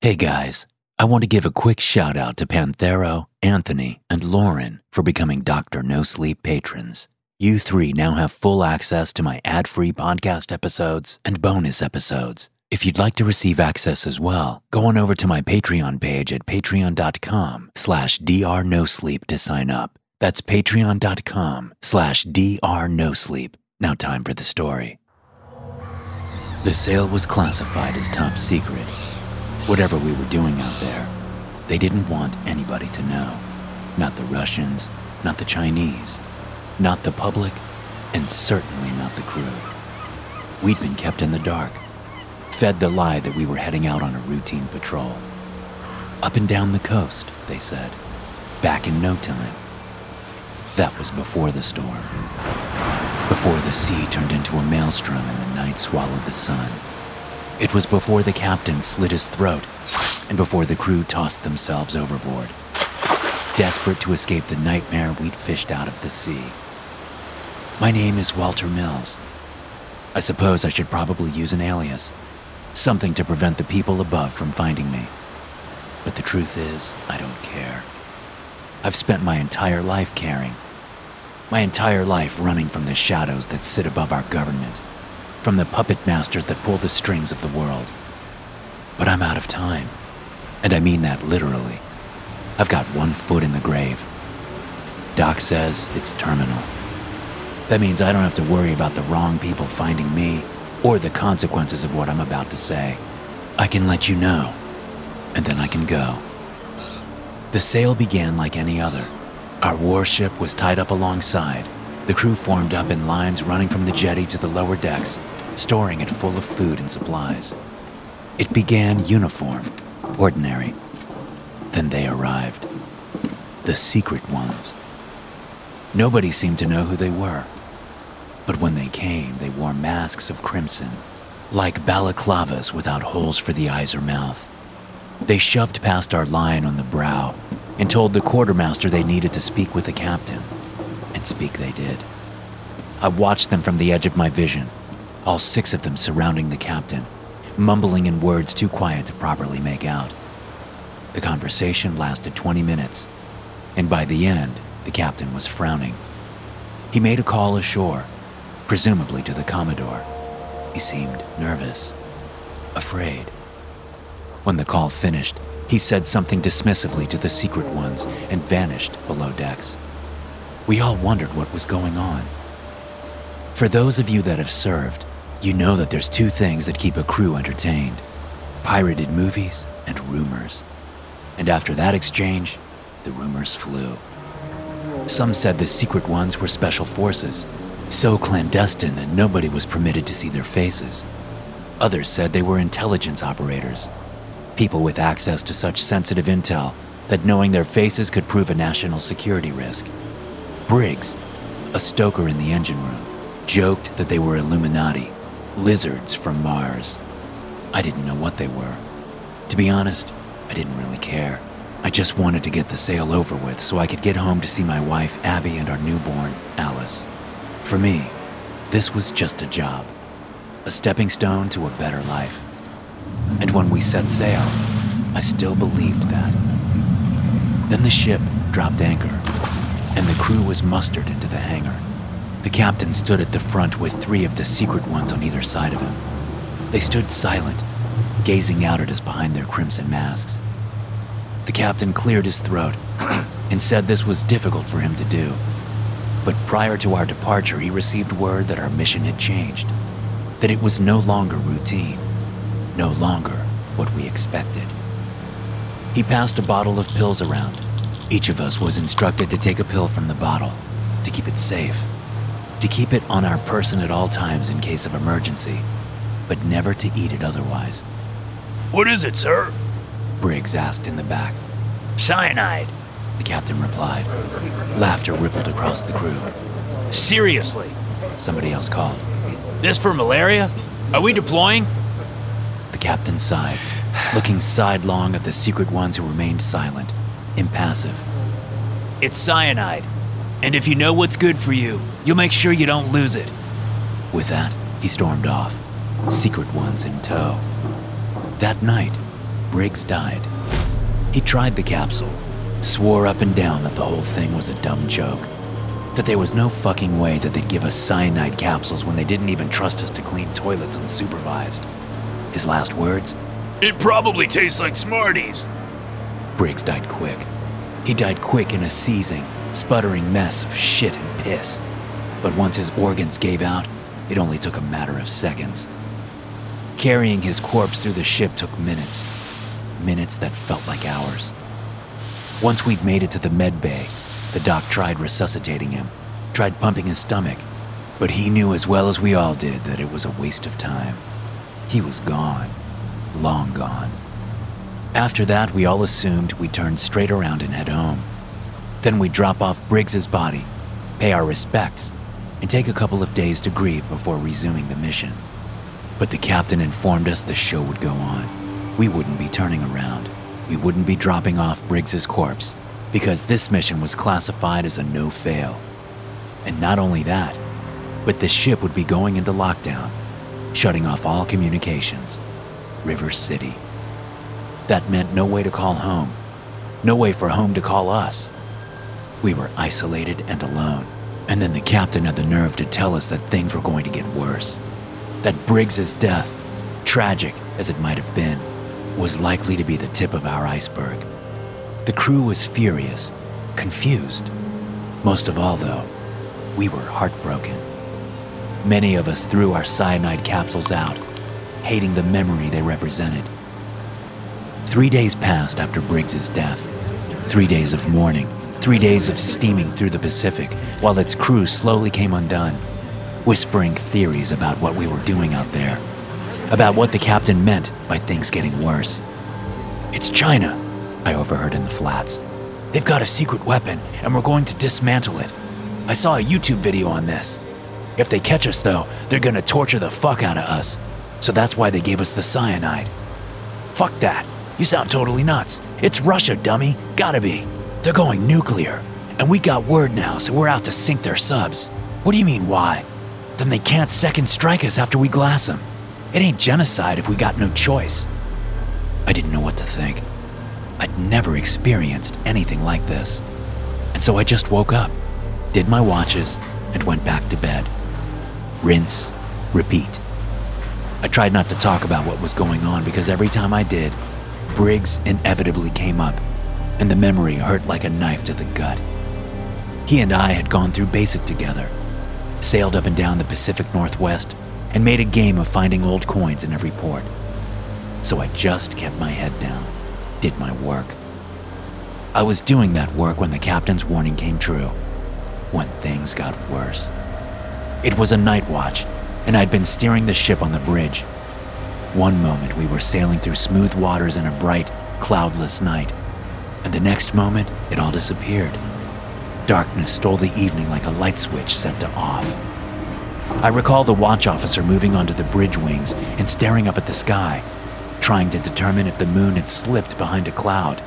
Hey guys. I want to give a quick shout out to Panthero, Anthony, and Lauren for becoming Dr. No Sleep patrons. You 3 now have full access to my ad-free podcast episodes and bonus episodes. If you'd like to receive access as well, go on over to my Patreon page at patreon.com/drnosleep to sign up. That's patreon.com/drnosleep. Now time for the story. The sale was classified as top secret. Whatever we were doing out there, they didn't want anybody to know. Not the Russians, not the Chinese, not the public, and certainly not the crew. We'd been kept in the dark, fed the lie that we were heading out on a routine patrol. Up and down the coast, they said, back in no time. That was before the storm. Before the sea turned into a maelstrom and the night swallowed the sun. It was before the captain slit his throat and before the crew tossed themselves overboard, desperate to escape the nightmare we'd fished out of the sea. My name is Walter Mills. I suppose I should probably use an alias, something to prevent the people above from finding me. But the truth is, I don't care. I've spent my entire life caring, my entire life running from the shadows that sit above our government, from the puppet masters that pull the strings of the world. But I'm out of time, and I mean that literally. I've got 1 foot in the grave. Doc says it's terminal. That means I don't have to worry about the wrong people finding me or the consequences of what I'm about to say. I can let you know, and then I can go. The sail began like any other. Our warship was tied up alongside. The crew formed up in lines running from the jetty to the lower decks, storing it full of food and supplies. It began uniform, ordinary. Then they arrived. The secret ones. Nobody seemed to know who they were. But when they came, they wore masks of crimson, like balaclavas without holes for the eyes or mouth. They shoved past our line on the brow and told the quartermaster they needed to speak with the captain. And speak they did. I watched them from the edge of my vision, all 6 of them surrounding the captain, mumbling in words too quiet to properly make out. The conversation lasted 20 minutes, and by the end, the captain was frowning. He made a call ashore, presumably to the Commodore. He seemed nervous, afraid. When the call finished, he said something dismissively to the secret ones and vanished below decks. We all wondered what was going on. For those of you that have served, you know that there's 2 things that keep a crew entertained: pirated movies and rumors. And after that exchange, the rumors flew. Some said the secret ones were special forces, so clandestine that nobody was permitted to see their faces. Others said they were intelligence operators, people with access to such sensitive intel that knowing their faces could prove a national security risk. Briggs, a stoker in the engine room, joked that they were Illuminati, lizards from Mars. I didn't know what they were. To be honest, I didn't really care. I just wanted to get the sail over with so I could get home to see my wife, Abby, and our newborn, Alice. For me, this was just a job, a stepping stone to a better life. And when we set sail, I still believed that. Then the ship dropped anchor, and the crew was mustered into the hangar. The captain stood at the front with 3 of the secret ones on either side of him. They stood silent, gazing out at us behind their crimson masks. The captain cleared his throat and said this was difficult for him to do. But prior to our departure, he received word that our mission had changed, that it was no longer routine, no longer what we expected. He passed a bottle of pills around. Each of us was instructed to take a pill from the bottle, to keep it safe, to keep it on our person at all times in case of emergency, but never to eat it otherwise. "What is it, sir?" Briggs asked in the back. "Cyanide," the captain replied. Laughter rippled across the crew. "Seriously?" somebody else called. "This for malaria? Are we deploying?" The captain sighed, looking sidelong at the secret ones who remained silent, impassive. "It's cyanide, and if you know what's good for you, you'll make sure you don't lose it." With that, he stormed off, secret ones in tow. That night, Briggs died. He tried the capsule, swore up and down that the whole thing was a dumb joke, that there was no fucking way that they'd give us cyanide capsules when they didn't even trust us to clean toilets unsupervised. His last words? "It probably tastes like Smarties." Briggs died quick. He died quick in a seething, sputtering mess of shit and piss. But once his organs gave out, it only took a matter of seconds. Carrying his corpse through the ship took minutes. Minutes that felt like hours. Once we'd made it to the med bay, the doc tried resuscitating him, tried pumping his stomach, but he knew as well as we all did that it was a waste of time. He was gone. Long gone. After that, we all assumed we'd turn straight around and head home. Then we'd drop off Briggs's body, pay our respects, and take a couple of days to grieve before resuming the mission. But the captain informed us the show would go on. We wouldn't be turning around. We wouldn't be dropping off Briggs's corpse, because this mission was classified as a no-fail. And not only that, but the ship would be going into lockdown, shutting off all communications. River City. That meant no way to call home, no way for home to call us. We were isolated and alone. And then the captain had the nerve to tell us that things were going to get worse, that Briggs's death, tragic as it might have been, was likely to be the tip of our iceberg. The crew was furious, confused. Most of all, though, we were heartbroken. Many of us threw our cyanide capsules out, hating the memory they represented. 3 days passed after Briggs's death. 3 days of mourning, 3 days of steaming through the Pacific while its crew slowly came undone, whispering theories about what we were doing out there, about what the captain meant by things getting worse. "It's China," I overheard in the flats. "They've got a secret weapon and we're going to dismantle it. I saw a YouTube video on this. If they catch us though, they're gonna torture the fuck out of us. So that's why they gave us the cyanide." "Fuck that. You sound totally nuts. It's Russia, dummy. Gotta be. They're going nuclear. And we got word now, so we're out to sink their subs." "What do you mean, why? Then they can't second strike us after we glass them. It ain't genocide if we got no choice." I didn't know what to think. I'd never experienced anything like this. And so I just woke up, did my watches, and went back to bed. Rinse, repeat. I tried not to talk about what was going on because every time I did, Briggs inevitably came up, and the memory hurt like a knife to the gut. He and I had gone through basic together, sailed up and down the Pacific Northwest, and made a game of finding old coins in every port. So I just kept my head down, did my work. I was doing that work when the captain's warning came true, when things got worse. It was a night watch, and I'd been steering the ship on the bridge. One moment we were sailing through smooth waters in a bright, cloudless night, and the next moment it all disappeared. Darkness stole the evening like a light switch set to off. I recall the watch officer moving onto the bridge wings and staring up at the sky, trying to determine if the moon had slipped behind a cloud.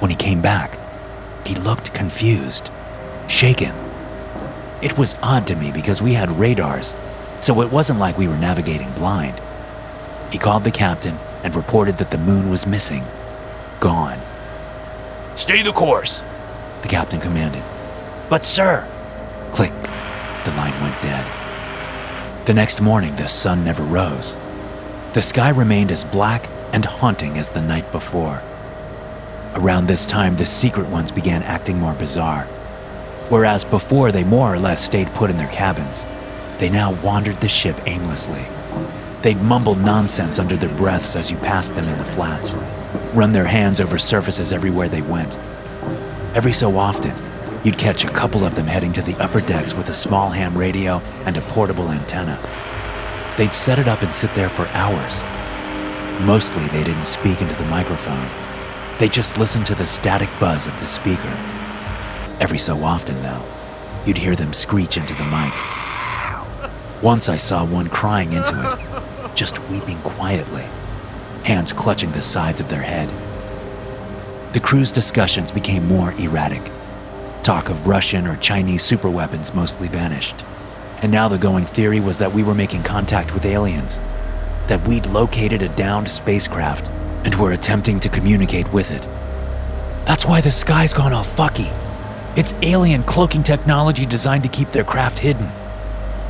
When he came back, he looked confused, shaken. It was odd to me because we had radars, so it wasn't like we were navigating blind. He called the captain and reported that the moon was missing, gone. "Stay the course," the captain commanded. "But sir..." Click, the line went dead. The next morning, the sun never rose. The sky remained as black and haunting as the night before. Around this time, the secret ones began acting more bizarre. Whereas before they more or less stayed put in their cabins, they now wandered the ship aimlessly. They'd mumble nonsense under their breaths as you passed them in the flats, run their hands over surfaces everywhere they went. Every so often, you'd catch a couple of them heading to the upper decks with a small ham radio and a portable antenna. They'd set it up and sit there for hours. Mostly they didn't speak into the microphone. They just listened to the static buzz of the speaker. Every so often, though, you'd hear them screech into the mic. Once I saw one crying into it, just weeping quietly, hands clutching the sides of their head. The crew's discussions became more erratic. Talk of Russian or Chinese superweapons mostly vanished. And now the going theory was that we were making contact with aliens, that we'd located a downed spacecraft and were attempting to communicate with it. That's why the sky's gone all fucky. It's alien cloaking technology designed to keep their craft hidden.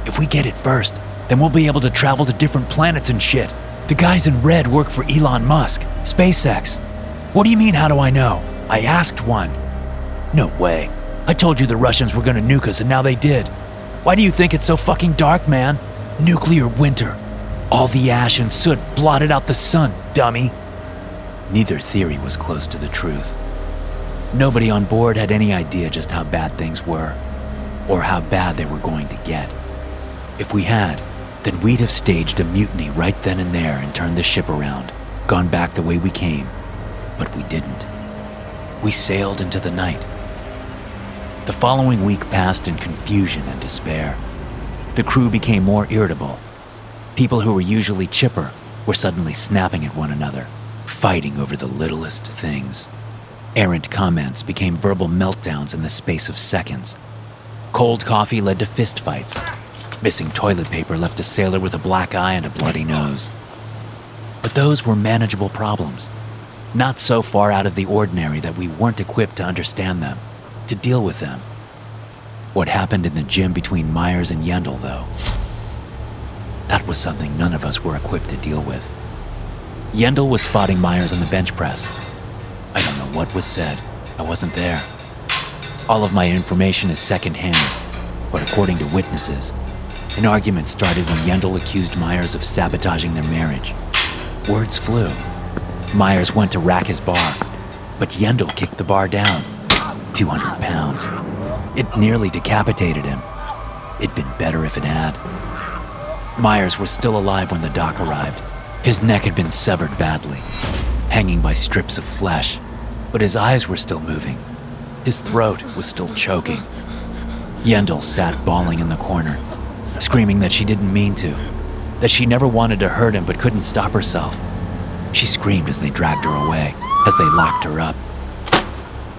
If we get it first, then we'll be able to travel to different planets and shit. The guys in red work for Elon Musk, SpaceX. What do you mean, how do I know? I asked one. No way. I told you the Russians were gonna nuke us and now they did. Why do you think it's so fucking dark, man? Nuclear winter. All the ash and soot blotted out the sun, dummy. Neither theory was close to the truth. Nobody on board had any idea just how bad things were, or how bad they were going to get. If we had, then we'd have staged a mutiny right then and there and turned the ship around, gone back the way we came. But we didn't. We sailed into the night. The following week passed in confusion and despair. The crew became more irritable. People who were usually chipper were suddenly snapping at one another, fighting over the littlest things. Errant comments became verbal meltdowns in the space of seconds. Cold coffee led to fistfights. Missing toilet paper left a sailor with a black eye and a bloody nose. But those were manageable problems, not so far out of the ordinary that we weren't equipped to understand them, to deal with them. What happened in the gym between Myers and Yendel, though, that was something none of us were equipped to deal with. Yendel was spotting Myers on the bench press. I don't know what was said. I wasn't there. All of my information is secondhand, but according to witnesses, an argument started when Yendel accused Myers of sabotaging their marriage. Words flew. Myers went to rack his bar, but Yendel kicked the bar down. 200 pounds. It nearly decapitated him. It'd been better if it had. Myers was still alive when the doc arrived. His neck had been severed badly, hanging by strips of flesh, but his eyes were still moving. His throat was still choking. Yendel sat bawling in the corner, screaming that she didn't mean to, that she never wanted to hurt him but couldn't stop herself. She screamed as they dragged her away, as they locked her up.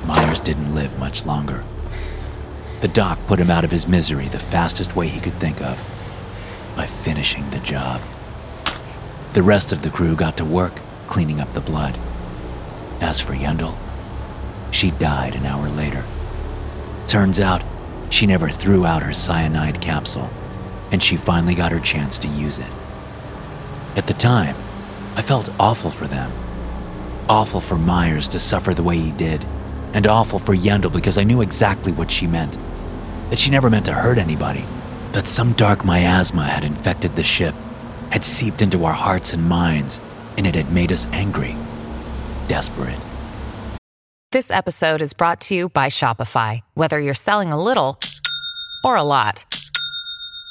Myers didn't live much longer. The doc put him out of his misery the fastest way he could think of, by finishing the job. The rest of the crew got to work, cleaning up the blood. As for Yendel, she died an hour later. Turns out, she never threw out her cyanide capsule, and she finally got her chance to use it. At the time, I felt awful for them. Awful for Myers to suffer the way he did, and awful for Yendel because I knew exactly what she meant. That she never meant to hurt anybody. That some dark miasma had infected the ship, had seeped into our hearts and minds, and it had made us angry, desperate. This episode is brought to you by Shopify. Whether you're selling a little or a lot,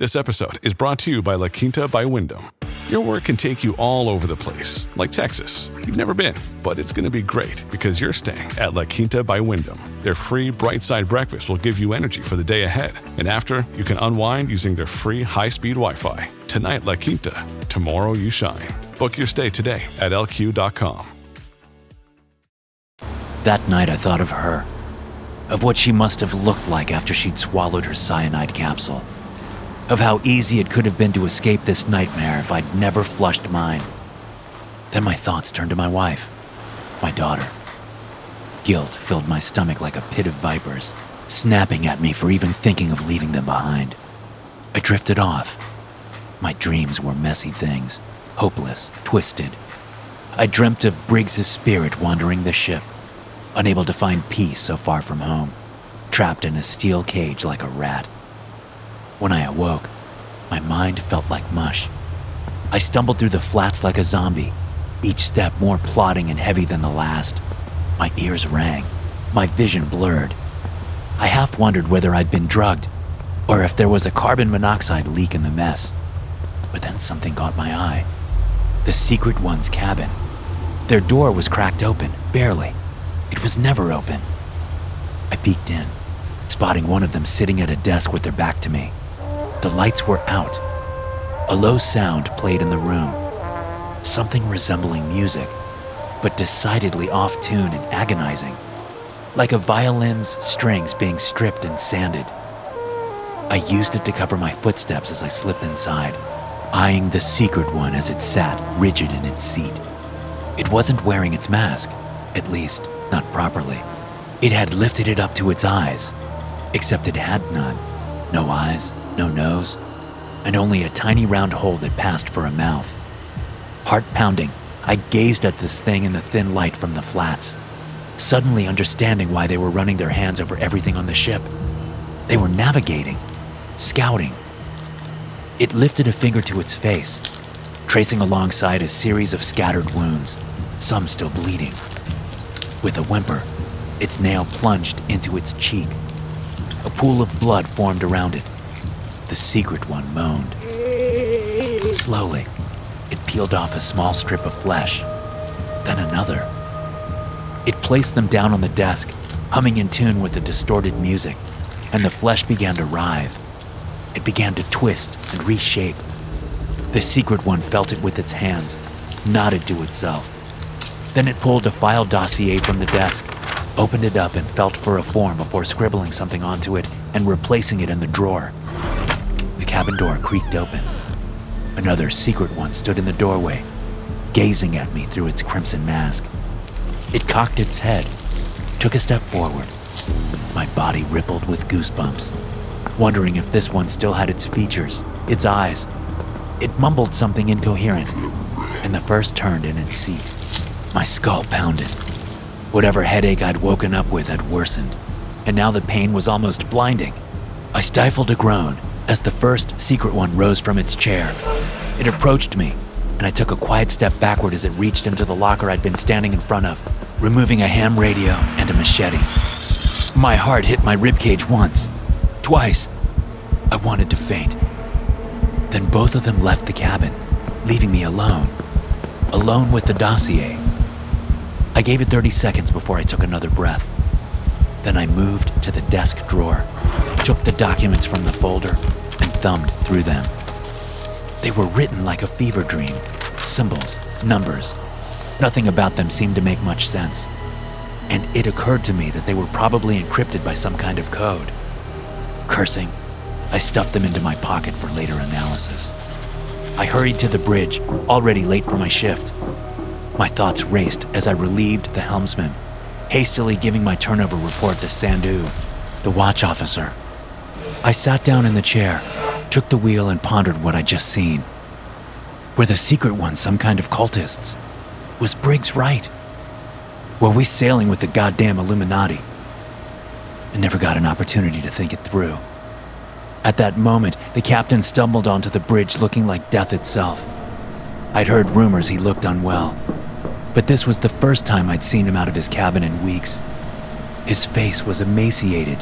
This episode is brought to you by La Quinta by Wyndham. Your work can take you all over the place, like Texas. You've never been, but it's going to be great because you're staying at La Quinta by Wyndham. Their free Bright Side breakfast will give you energy for the day ahead. And after, you can unwind using their free high-speed Wi-Fi. Tonight, La Quinta. Tomorrow, you shine. Book your stay today at LQ.com. That night, I thought of her. of what she must have looked like after she'd swallowed her cyanide capsule, of how easy it could have been to escape this nightmare if I'd never flushed mine. Then my thoughts turned to my wife, my daughter. Guilt filled my stomach like a pit of vipers, snapping at me for even thinking of leaving them behind. I drifted off. My dreams were messy things, hopeless, twisted. I dreamt of Briggs' spirit wandering the ship, unable to find peace so far from home, trapped in a steel cage like a rat. When I awoke, my mind felt like mush. I stumbled through the flats like a zombie, each step more plodding and heavy than the last. My ears rang, my vision blurred. I half wondered whether I'd been drugged, or if there was a carbon monoxide leak in the mess. But then something caught my eye. The Secret One's cabin. Their door was cracked open, barely. It was never open. I peeked in, spotting one of them sitting at a desk with their back to me. The lights were out. A low sound played in the room. Something resembling music, but decidedly off-tune and agonizing, like a violin's strings being stripped and sanded. I used it to cover my footsteps as I slipped inside, eyeing the Secret One as it sat rigid in its seat. It wasn't wearing its mask, at least not properly. It had lifted it up to its eyes, except it had none. No eyes, no nose, and only a tiny round hole that passed for a mouth. Heart pounding, I gazed at this thing in the thin light from the flats, suddenly understanding why they were running their hands over everything on the ship. They were navigating, scouting. It lifted a finger to its face, tracing alongside a series of scattered wounds, some still bleeding. With a whimper, its nail plunged into its cheek. A pool of blood formed around it. The Secret One moaned. Slowly, it peeled off a small strip of flesh, then another. It placed them down on the desk, humming in tune with the distorted music, and the flesh began to writhe. It began to twist and reshape. The Secret One felt it with its hands, nodded to itself. Then it pulled a file dossier from the desk, opened it up and felt for a form before scribbling something onto it and replacing it in the drawer. The cabin door creaked open. Another Secret One stood in the doorway, gazing at me through its crimson mask. It cocked its head, took a step forward. My body rippled with goosebumps, wondering if this one still had its features, its eyes. It mumbled something incoherent, and the first turned in its seat. My skull pounded. Whatever headache I'd woken up with had worsened, and now the pain was almost blinding. I stifled a groan as the first Secret One rose from its chair. It approached me, and I took a quiet step backward as it reached into the locker I'd been standing in front of, removing a ham radio and a machete. My heart hit my ribcage once, twice. I wanted to faint. Then both of them left the cabin, leaving me alone. Alone with the dossier. I gave it 30 seconds before I took another breath. Then I moved to the desk drawer, took the documents from the folder, and thumbed through them. They were written like a fever dream. Symbols, numbers. Nothing about them seemed to make much sense. And it occurred to me that they were probably encrypted by some kind of code. Cursing, I stuffed them into my pocket for later analysis. I hurried to the bridge, already late for my shift. My thoughts raced as I relieved the helmsman, hastily giving my turnover report to Sandu, the watch officer. I sat down in the chair, took the wheel and pondered what I'd just seen. Were the Secret Ones some kind of cultists? Was Briggs right? Were we sailing with the goddamn Illuminati? I never got an opportunity to think it through. At that moment, the captain stumbled onto the bridge looking like death itself. I'd heard rumors he looked unwell, but this was the first time I'd seen him out of his cabin in weeks. His face was emaciated.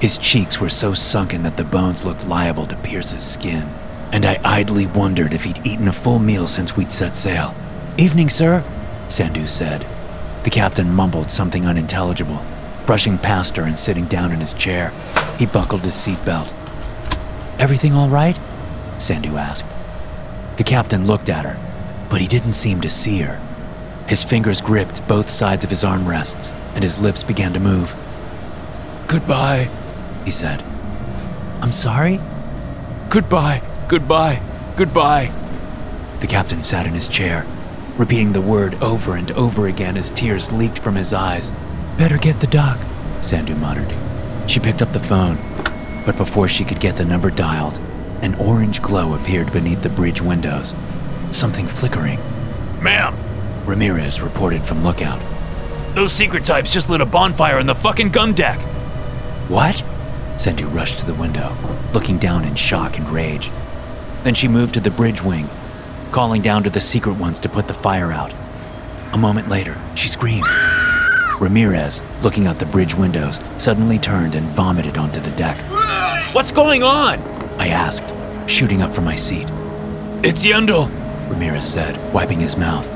His cheeks were so sunken that the bones looked liable to pierce his skin, and I idly wondered if he'd eaten a full meal since we'd set sail. "Evening, sir," Sandu said. The captain mumbled something unintelligible, brushing past her and sitting down in his chair. He buckled his seatbelt. "Everything all right?" Sandu asked. The captain looked at her, but he didn't seem to see her. His fingers gripped both sides of his armrests, and his lips began to move. Goodbye, he said. I'm sorry? Goodbye, goodbye, goodbye. The captain sat in his chair, repeating the word over and over again as tears leaked from his eyes. Better get the doc, Sandu muttered. She picked up the phone, but before she could get the number dialed, an orange glow appeared beneath the bridge windows. Something flickering. Ma'am, Ramirez reported from lookout. Those secret types just lit a bonfire in the fucking gun deck. What? Sandu rushed to the window, looking down in shock and rage. Then she moved to the bridge wing, calling down to the secret ones to put the fire out. A moment later, she screamed. Ramirez, looking out the bridge windows, suddenly turned and vomited onto the deck. What's going on? I asked, shooting up from my seat. It's Yendel, Ramirez said, wiping his mouth.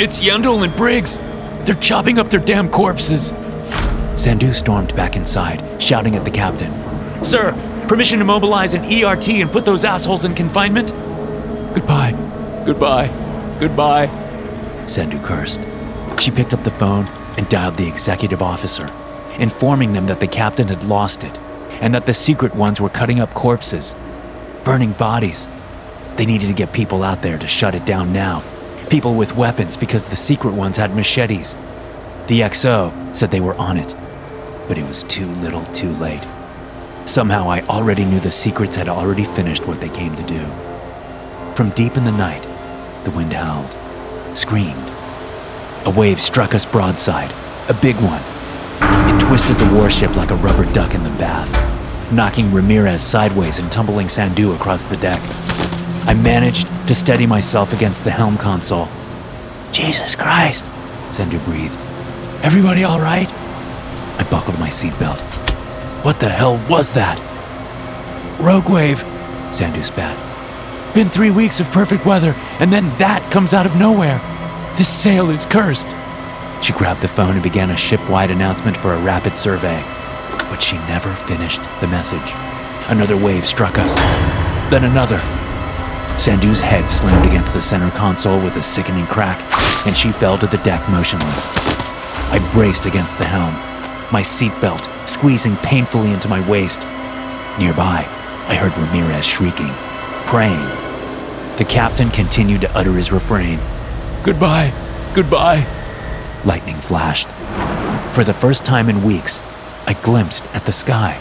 It's Yendel and Briggs. They're chopping up their damn corpses. Sandu stormed back inside, shouting at the captain. Sir, permission to mobilize an ERT and put those assholes in confinement? Goodbye. Goodbye. Goodbye, Sandu cursed. She picked up the phone and dialed the executive officer, informing them that the captain had lost it and that the secret ones were cutting up corpses, burning bodies. They needed to get people out there to shut it down now, people with weapons because the secret ones had machetes. The XO said they were on it, but it was too little too late. Somehow I already knew the secrets had already finished what they came to do. From deep in the night, the wind howled, screamed. A wave struck us broadside, a big one. It twisted the warship like a rubber duck in the bath, knocking Ramirez sideways and tumbling Sandu across the deck. I managed to steady myself against the helm console. Jesus Christ, Sandu breathed. Everybody all right? I buckled my seatbelt. What the hell was that? Rogue wave, Sandu spat. Been 3 weeks of perfect weather, and then that comes out of nowhere. This sail is cursed. She grabbed the phone and began a ship-wide announcement for a rapid survey. But she never finished the message. Another wave struck us. Then another. Sandu's head slammed against the center console with a sickening crack, and she fell to the deck motionless. I braced against the helm, my seatbelt squeezing painfully into my waist. Nearby, I heard Ramirez shrieking, praying. The captain continued to utter his refrain. Goodbye, goodbye. Lightning flashed. For the first time in weeks, I glimpsed at the sky.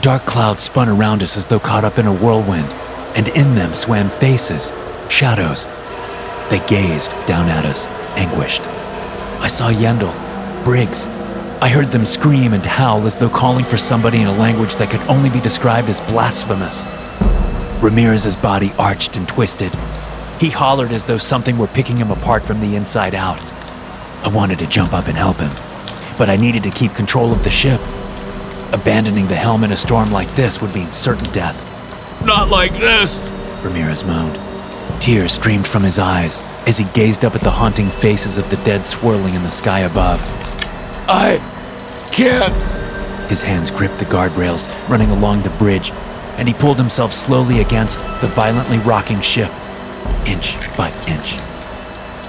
Dark clouds spun around us as though caught up in a whirlwind, and in them swam faces, shadows. They gazed down at us, anguished. I saw Yendel, Briggs. I heard them scream and howl as though calling for somebody in a language that could only be described as blasphemous. Ramirez's body arched and twisted. He hollered as though something were picking him apart from the inside out. I wanted to jump up and help him, but I needed to keep control of the ship. Abandoning the helm in a storm like this would mean certain death. Not like this, Ramirez moaned. Tears streamed from his eyes as he gazed up at the haunting faces of the dead swirling in the sky above. I can't. His hands gripped the guardrails running along the bridge, and he pulled himself slowly against the violently rocking ship, inch by inch.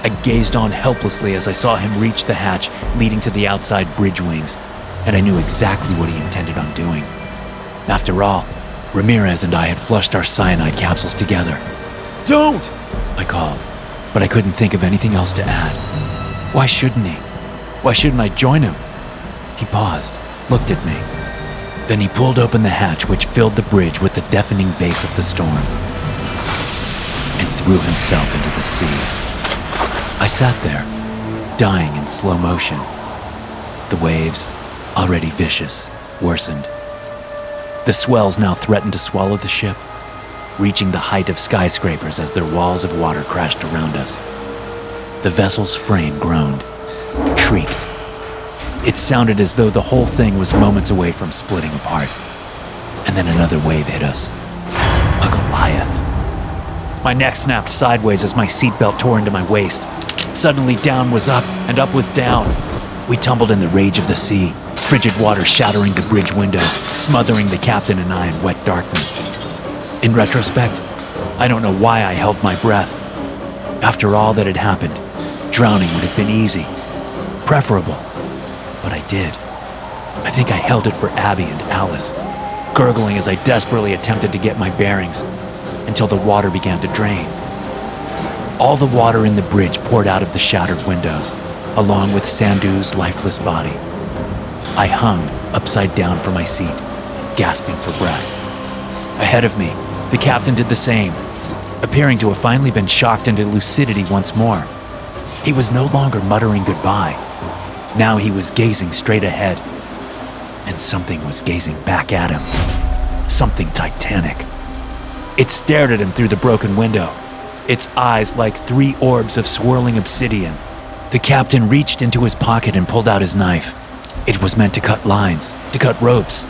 I gazed on helplessly as I saw him reach the hatch leading to the outside bridge wings, and I knew exactly what he intended on doing. After all, Ramirez and I had flushed our cyanide capsules together. Don't! I called, but I couldn't think of anything else to add. Why shouldn't he? Why shouldn't I join him? He paused, looked at me. Then he pulled open the hatch, which filled the bridge with the deafening bass of the storm, and threw himself into the sea. I sat there, dying in slow motion. The waves, already vicious, worsened. The swells now threatened to swallow the ship, reaching the height of skyscrapers as their walls of water crashed around us. The vessel's frame groaned, shrieked. It sounded as though the whole thing was moments away from splitting apart. And then another wave hit us. A Goliath. My neck snapped sideways as my seatbelt tore into my waist. Suddenly down was up and up was down. We tumbled in the rage of the sea, frigid water shattering the bridge windows, smothering the captain and I in wet darkness. In retrospect, I don't know why I held my breath. After all that had happened, drowning would have been easy, preferable. But I did. I think I held it for Abby and Alice, gurgling as I desperately attempted to get my bearings, until the water began to drain. All the water in the bridge poured out of the shattered windows, along with Sandu's lifeless body. I hung upside down from my seat, gasping for breath. Ahead of me, the captain did the same, appearing to have finally been shocked into lucidity once more. He was no longer muttering goodbye. Now he was gazing straight ahead, and something was gazing back at him. Something titanic. It stared at him through the broken window, its eyes like three orbs of swirling obsidian. The captain reached into his pocket and pulled out his knife. It was meant to cut lines, to cut ropes.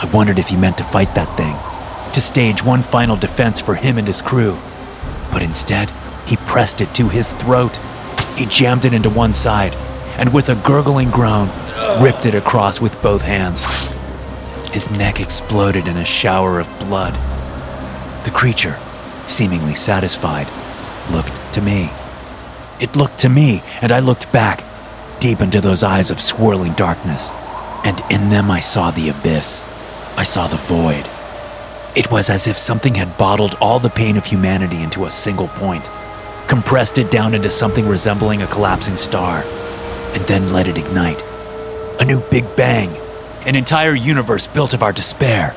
I wondered if he meant to fight that thing, to stage one final defense for him and his crew. But instead, he pressed it to his throat. He jammed it into one side, and with a gurgling groan, ripped it across with both hands. His neck exploded in a shower of blood. The creature, seemingly satisfied, looked to me. It looked to me, and I looked back, deep into those eyes of swirling darkness. And in them I saw the abyss. I saw the void. It was as if something had bottled all the pain of humanity into a single point, compressed it down into something resembling a collapsing star, and then let it ignite. A new Big Bang, an entire universe built of our despair.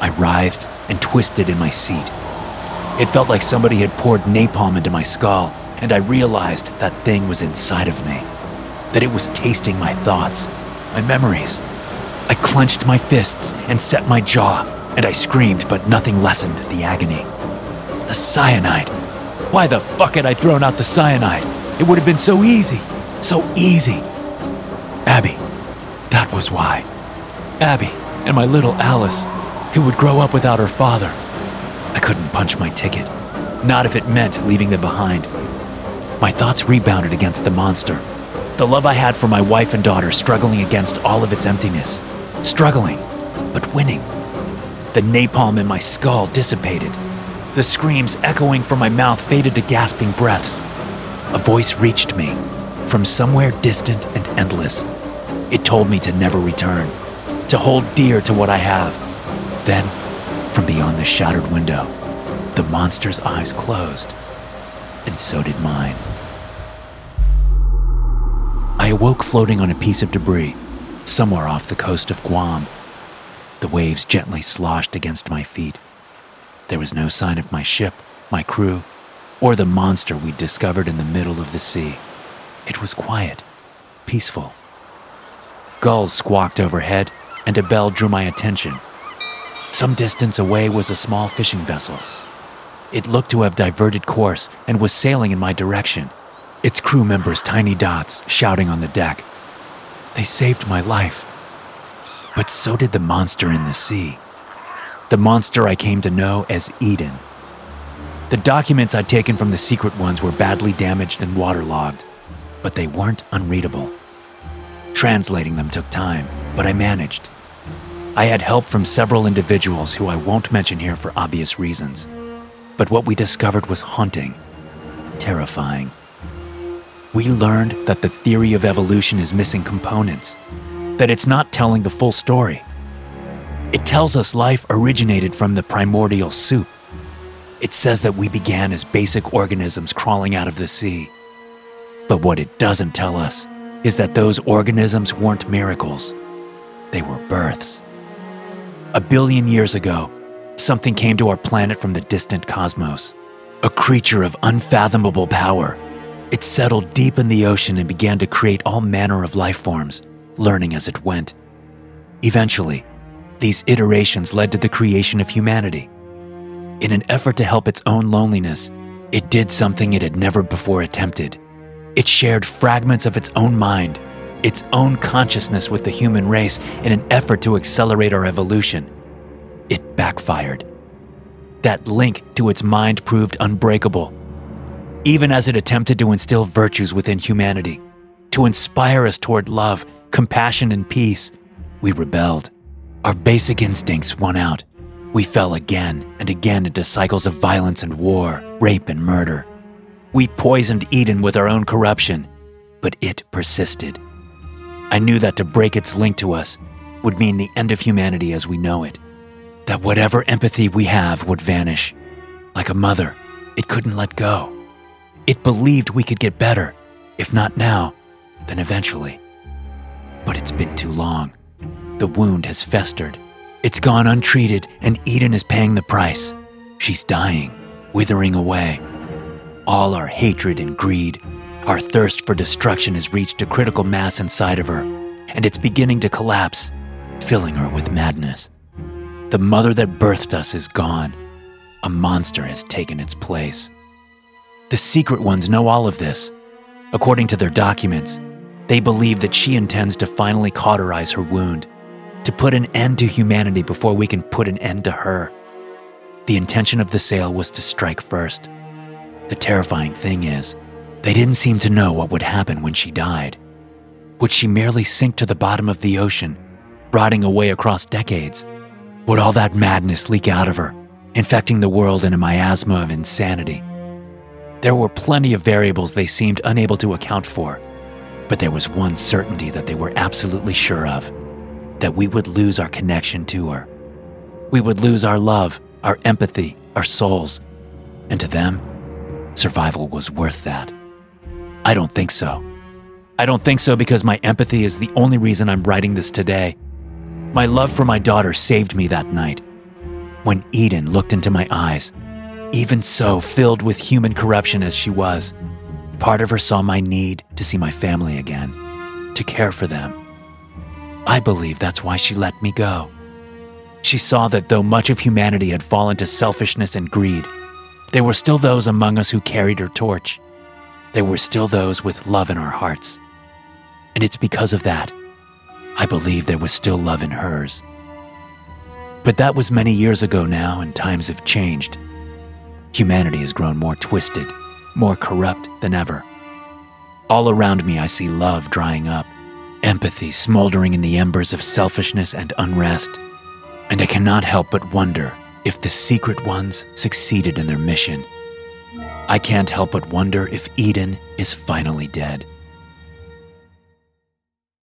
I writhed and twisted in my seat. It felt like somebody had poured napalm into my skull, and I realized that thing was inside of me, that it was tasting my thoughts, my memories. I clenched my fists and set my jaw, and I screamed, but nothing lessened the agony. The cyanide. Why the fuck had I thrown out the cyanide? It would have been so easy, so easy. Abby, that was why. Abby and my little Alice, who would grow up without her father. I couldn't punch my ticket, not if it meant leaving them behind. My thoughts rebounded against the monster, the love I had for my wife and daughter struggling against all of its emptiness, struggling, but winning. The napalm in my skull dissipated. The screams echoing from my mouth faded to gasping breaths. A voice reached me from somewhere distant and endless. It told me to never return, to hold dear to what I have. Then, from beyond the shattered window, the monster's eyes closed, and so did mine. I awoke floating on a piece of debris, somewhere off the coast of Guam. The waves gently sloshed against my feet. There was no sign of my ship, my crew, or the monster we'd discovered in the middle of the sea. It was quiet, peaceful. Gulls squawked overhead, and a bell drew my attention. Some distance away was a small fishing vessel. It looked to have diverted course and was sailing in my direction, its crew members tiny dots shouting on the deck. They saved my life. But so did the monster in the sea. The monster I came to know as Eden. The documents I'd taken from the secret ones were badly damaged and waterlogged, but they weren't unreadable. Translating them took time, but I managed. I had help from several individuals who I won't mention here for obvious reasons, but what we discovered was haunting, terrifying. We learned that the theory of evolution is missing components, that it's not telling the full story. It tells us life originated from the primordial soup. It says that we began as basic organisms crawling out of the sea. But what it doesn't tell us is that those organisms weren't miracles. They were births. 1 billion years ago, something came to our planet from the distant cosmos, a creature of unfathomable power. It settled deep in the ocean and began to create all manner of life forms, learning as it went. Eventually, these iterations led to the creation of humanity. In an effort to help its own loneliness, it did something it had never before attempted. It shared fragments of its own mind, its own consciousness with the human race in an effort to accelerate our evolution. It backfired. That link to its mind proved unbreakable, even as it attempted to instill virtues within humanity, to inspire us toward love, compassion, and peace. We rebelled. Our basic instincts won out. We fell again and again into cycles of violence and war, rape and murder. We poisoned Eden with our own corruption, but it persisted. I knew that to break its link to us would mean the end of humanity as we know it. That whatever empathy we have would vanish. Like a mother, it couldn't let go. It believed we could get better, if not now, then eventually. But it's been too long. The wound has festered. It's gone untreated, and Eden is paying the price. She's dying, withering away. All our hatred and greed, our thirst for destruction has reached a critical mass inside of her, and it's beginning to collapse, filling her with madness. The mother that birthed us is gone. A monster has taken its place. The secret ones know all of this. According to their documents, they believe that she intends to finally cauterize her wound, to put an end to humanity before we can put an end to her. The intention of the sale was to strike first. The terrifying thing is, they didn't seem to know what would happen when she died. Would she merely sink to the bottom of the ocean, rotting away across decades? Would all that madness leak out of her, infecting the world in a miasma of insanity? There were plenty of variables they seemed unable to account for, but there was one certainty that they were absolutely sure of, that we would lose our connection to her. We would lose our love, our empathy, our souls. And to them, survival was worth that. I don't think so. I don't think so because my empathy is the only reason I'm writing this today. My love for my daughter saved me that night. When Eden looked into my eyes, even so filled with human corruption as she was, part of her saw my need to see my family again, to care for them. I believe that's why she let me go. She saw that though much of humanity had fallen to selfishness and greed, there were still those among us who carried her torch. There were still those with love in our hearts. And it's because of that, I believe there was still love in hers. But that was many years ago now, and times have changed. Humanity has grown more twisted, more corrupt than ever. All around me I see love drying up, empathy smoldering in the embers of selfishness and unrest. And I cannot help but wonder if the secret ones succeeded in their mission. I can't help but wonder if Eden is finally dead.